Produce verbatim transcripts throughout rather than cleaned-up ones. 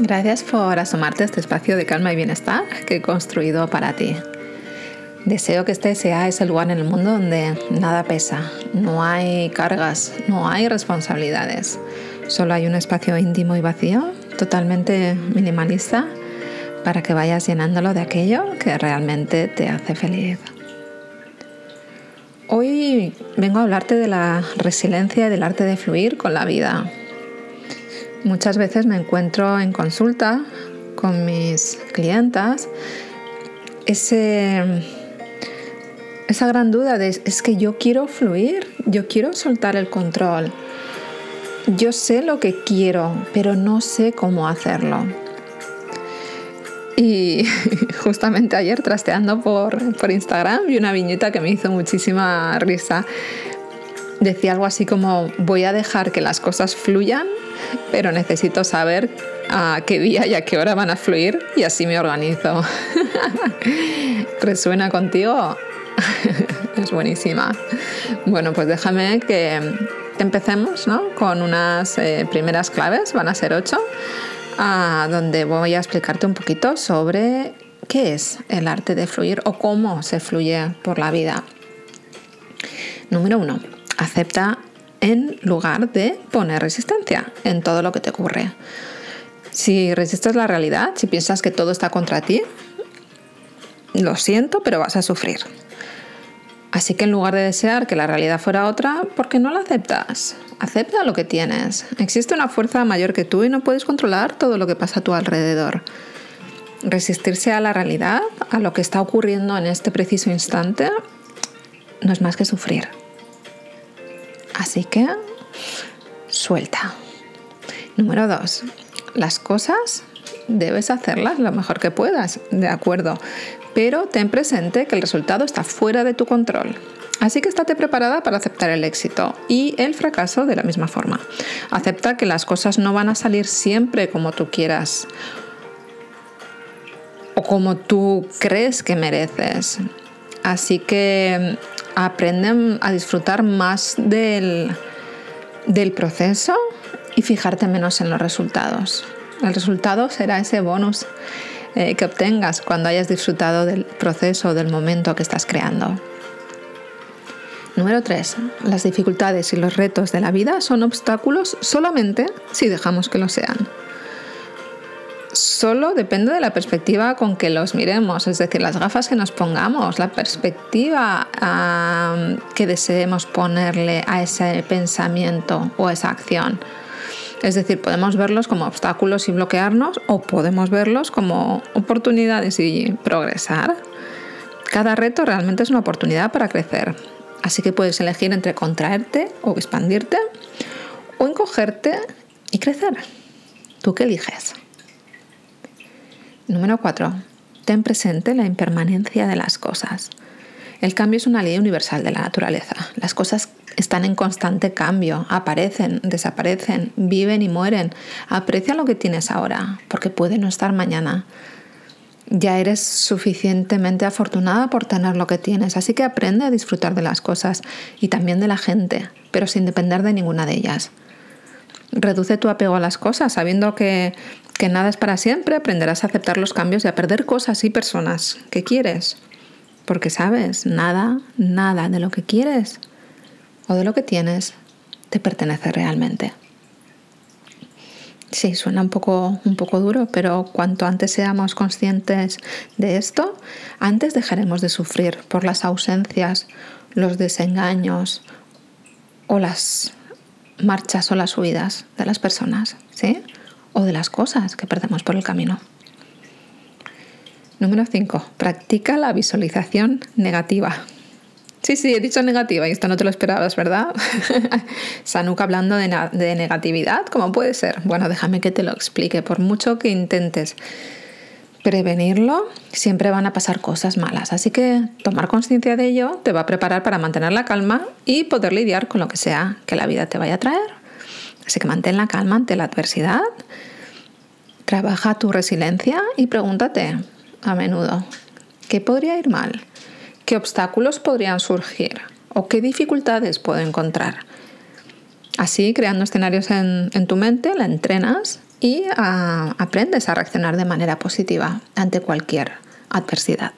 Gracias por asomarte a este espacio de calma y bienestar que he construido para ti. Deseo que este sea ese lugar en el mundo donde nada pesa, no hay cargas, no hay responsabilidades. Solo hay un espacio íntimo y vacío, totalmente minimalista, para que vayas llenándolo de aquello que realmente te hace feliz. Hoy vengo a hablarte de la resiliencia y del arte de fluir con la vida. Muchas veces me encuentro en consulta con mis clientas ese, esa gran duda de es que yo quiero fluir, yo quiero soltar el control, yo sé lo que quiero, pero no sé cómo hacerlo. Y justamente ayer, trasteando por, por Instagram, vi una viñeta que me hizo muchísima risa. Decía algo así como: voy a dejar que las cosas fluyan, pero necesito saber a qué día y a qué hora van a fluir y así me organizo. ¿Resuena contigo? Es buenísima. Bueno, pues déjame que empecemos, ¿no?, con unas eh, primeras claves, van a ser ocho, a donde voy a explicarte un poquito sobre qué es el arte de fluir o cómo se fluye por la vida. Número uno, acepta en lugar de poner resistencia en todo lo que te ocurre. Si resistes la realidad, si piensas que todo está contra ti, lo siento, pero vas a sufrir. Así que en lugar de desear que la realidad fuera otra, ¿por qué no la aceptas? Acepta lo que tienes. Existe una fuerza mayor que tú y no puedes controlar todo lo que pasa a tu alrededor. Resistirse a la realidad, a lo que está ocurriendo en este preciso instante, no es más que sufrir. Así que suelta. Número dos. Las cosas debes hacerlas lo mejor que puedas, de acuerdo, pero ten presente que el resultado está fuera de tu control. Así que estate preparada para aceptar el éxito y el fracaso de la misma forma. Acepta que las cosas no van a salir siempre como tú quieras o como tú crees que mereces. Así que aprenden a disfrutar más del, del proceso y fijarte menos en los resultados. El resultado será ese bonus eh, que obtengas cuando hayas disfrutado del proceso o del momento que estás creando. Número tres. Las dificultades y los retos de la vida son obstáculos solamente si dejamos que lo sean. Solo depende de la perspectiva con que los miremos, es decir, las gafas que nos pongamos, la perspectiva um, que deseemos ponerle a ese pensamiento o a esa acción. Es decir, podemos verlos como obstáculos y bloquearnos, o podemos verlos como oportunidades y progresar. Cada reto realmente es una oportunidad para crecer, así que puedes elegir entre contraerte o expandirte, o encogerte y crecer. ¿Tú qué eliges? Número cuatro. Ten presente la impermanencia de las cosas. El cambio es una ley universal de la naturaleza. Las cosas están en constante cambio, aparecen, desaparecen, viven y mueren. Aprecia lo que tienes ahora, porque puede no estar mañana. Ya eres suficientemente afortunada por tener lo que tienes, así que aprende a disfrutar de las cosas y también de la gente, pero sin depender de ninguna de ellas. Reduce tu apego a las cosas, sabiendo que, que nada es para siempre. Aprenderás a aceptar los cambios y a perder cosas y personas que quieres. Porque sabes, nada, nada de lo que quieres o de lo que tienes te pertenece realmente. Sí, suena un poco, un poco duro, pero cuanto antes seamos conscientes de esto, antes dejaremos de sufrir por las ausencias, los desengaños o las marchas o las huidas de las personas, ¿sí?, o de las cosas que perdemos por el camino. Número cinco. Practica la visualización negativa. Sí, sí, he dicho negativa y esto no te lo esperabas, ¿verdad? Sanuka hablando de, na- de negatividad, ¿cómo puede ser? Bueno, déjame que te lo explique. Por mucho que intentes prevenirlo, siempre van a pasar cosas malas. Así que tomar conciencia de ello te va a preparar para mantener la calma y poder lidiar con lo que sea que la vida te vaya a traer. Así que mantén la calma ante la adversidad, trabaja tu resiliencia y pregúntate a menudo: ¿qué podría ir mal? ¿Qué obstáculos podrían surgir? ¿O qué dificultades puedo encontrar? Así, creando escenarios en, en tu mente, la entrenas y a, aprendes a reaccionar de manera positiva ante cualquier adversidad.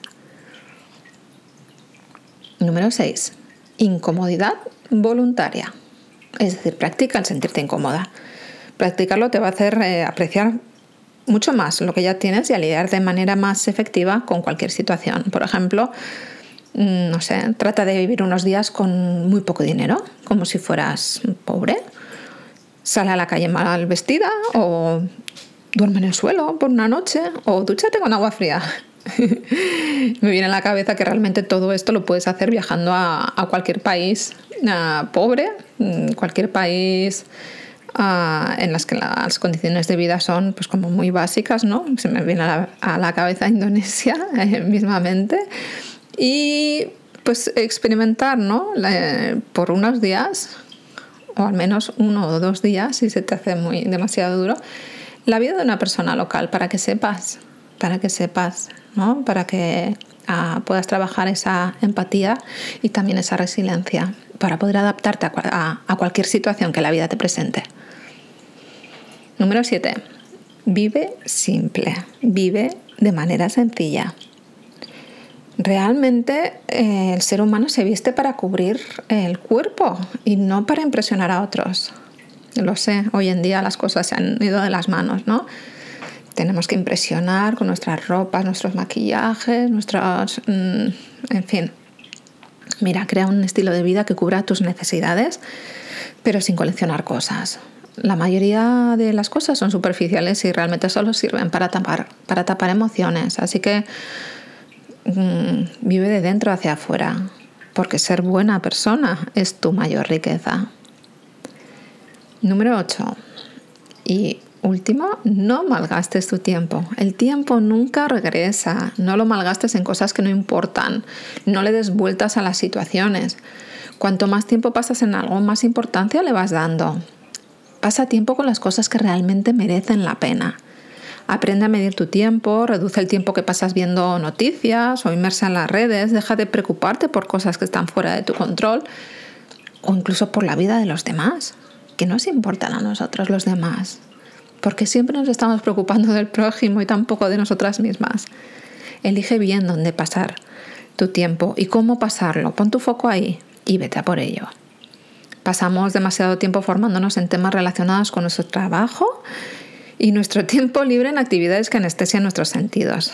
Número seis. Incomodidad voluntaria. Es decir, practica el sentirte incómoda. Practicarlo te va a hacer eh, apreciar mucho más lo que ya tienes y a lidiar de manera más efectiva con cualquier situación. Por ejemplo, no sé, trata de vivir unos días con muy poco dinero, como si fueras pobre. Sal a la calle mal vestida o duerme en el suelo por una noche o dúchate con agua fría. Me viene a la cabeza que realmente todo esto lo puedes hacer viajando a, a cualquier país a, pobre, cualquier país a, en las que las condiciones de vida son pues como muy básicas, ¿no? Se me viene a la, a la cabeza Indonesia eh, mismamente. Y pues experimentar, ¿no? La, por unos días, o al menos uno o dos días, si se te hace muy demasiado duro, la vida de una persona local para que sepas, para que sepas, ¿no? Para que ah, puedas trabajar esa empatía y también esa resiliencia para poder adaptarte a, a, a cualquier situación que la vida te presente. Número siete. Vive simple. Vive de manera sencilla. Realmente eh, el ser humano se viste para cubrir el cuerpo y no para impresionar a otros. Lo sé, hoy en día las cosas se han ido de las manos, ¿no? Tenemos que impresionar con nuestras ropas, nuestros maquillajes, nuestros... Mmm, en fin. Mira, crea un estilo de vida que cubra tus necesidades, pero sin coleccionar cosas. La mayoría de las cosas son superficiales y realmente solo sirven para tapar, para tapar emociones. Así que vive de dentro hacia afuera, porque ser buena persona es tu mayor riqueza. Número ocho. Y último, no malgastes tu tiempo. El tiempo nunca regresa. No lo malgastes en cosas que no importan. No le des vueltas a las situaciones. Cuanto más tiempo pasas en algo, más importancia le vas dando. Pasa tiempo con las cosas que realmente merecen la pena. Aprende a medir tu tiempo, reduce el tiempo que pasas viendo noticias o inmersa en las redes, deja de preocuparte por cosas que están fuera de tu control o incluso por la vida de los demás, que nos importan a nosotros los demás, porque siempre nos estamos preocupando del prójimo y tampoco de nosotras mismas. Elige bien dónde pasar tu tiempo y cómo pasarlo, pon tu foco ahí y vete a por ello. Pasamos demasiado tiempo formándonos en temas relacionados con nuestro trabajo y nuestro tiempo libre en actividades que anestesian nuestros sentidos.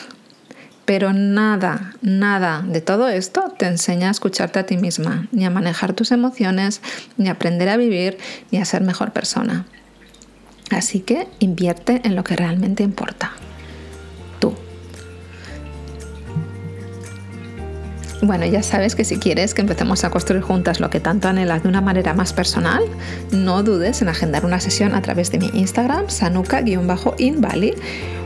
Pero nada, nada de todo esto te enseña a escucharte a ti misma, ni a manejar tus emociones, ni a aprender a vivir, ni a ser mejor persona. Así que invierte en lo que realmente importa. Tú. Bueno, ya sabes que si quieres que empecemos a construir juntas lo que tanto anhelas de una manera más personal, no dudes en agendar una sesión a través de mi Instagram, sanuka guión bajo invali,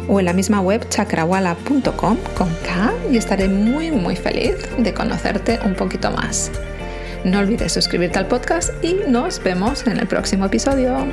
o en la misma web chakrawala punto com con K, y estaré muy muy feliz de conocerte un poquito más. No olvides suscribirte al podcast y nos vemos en el próximo episodio.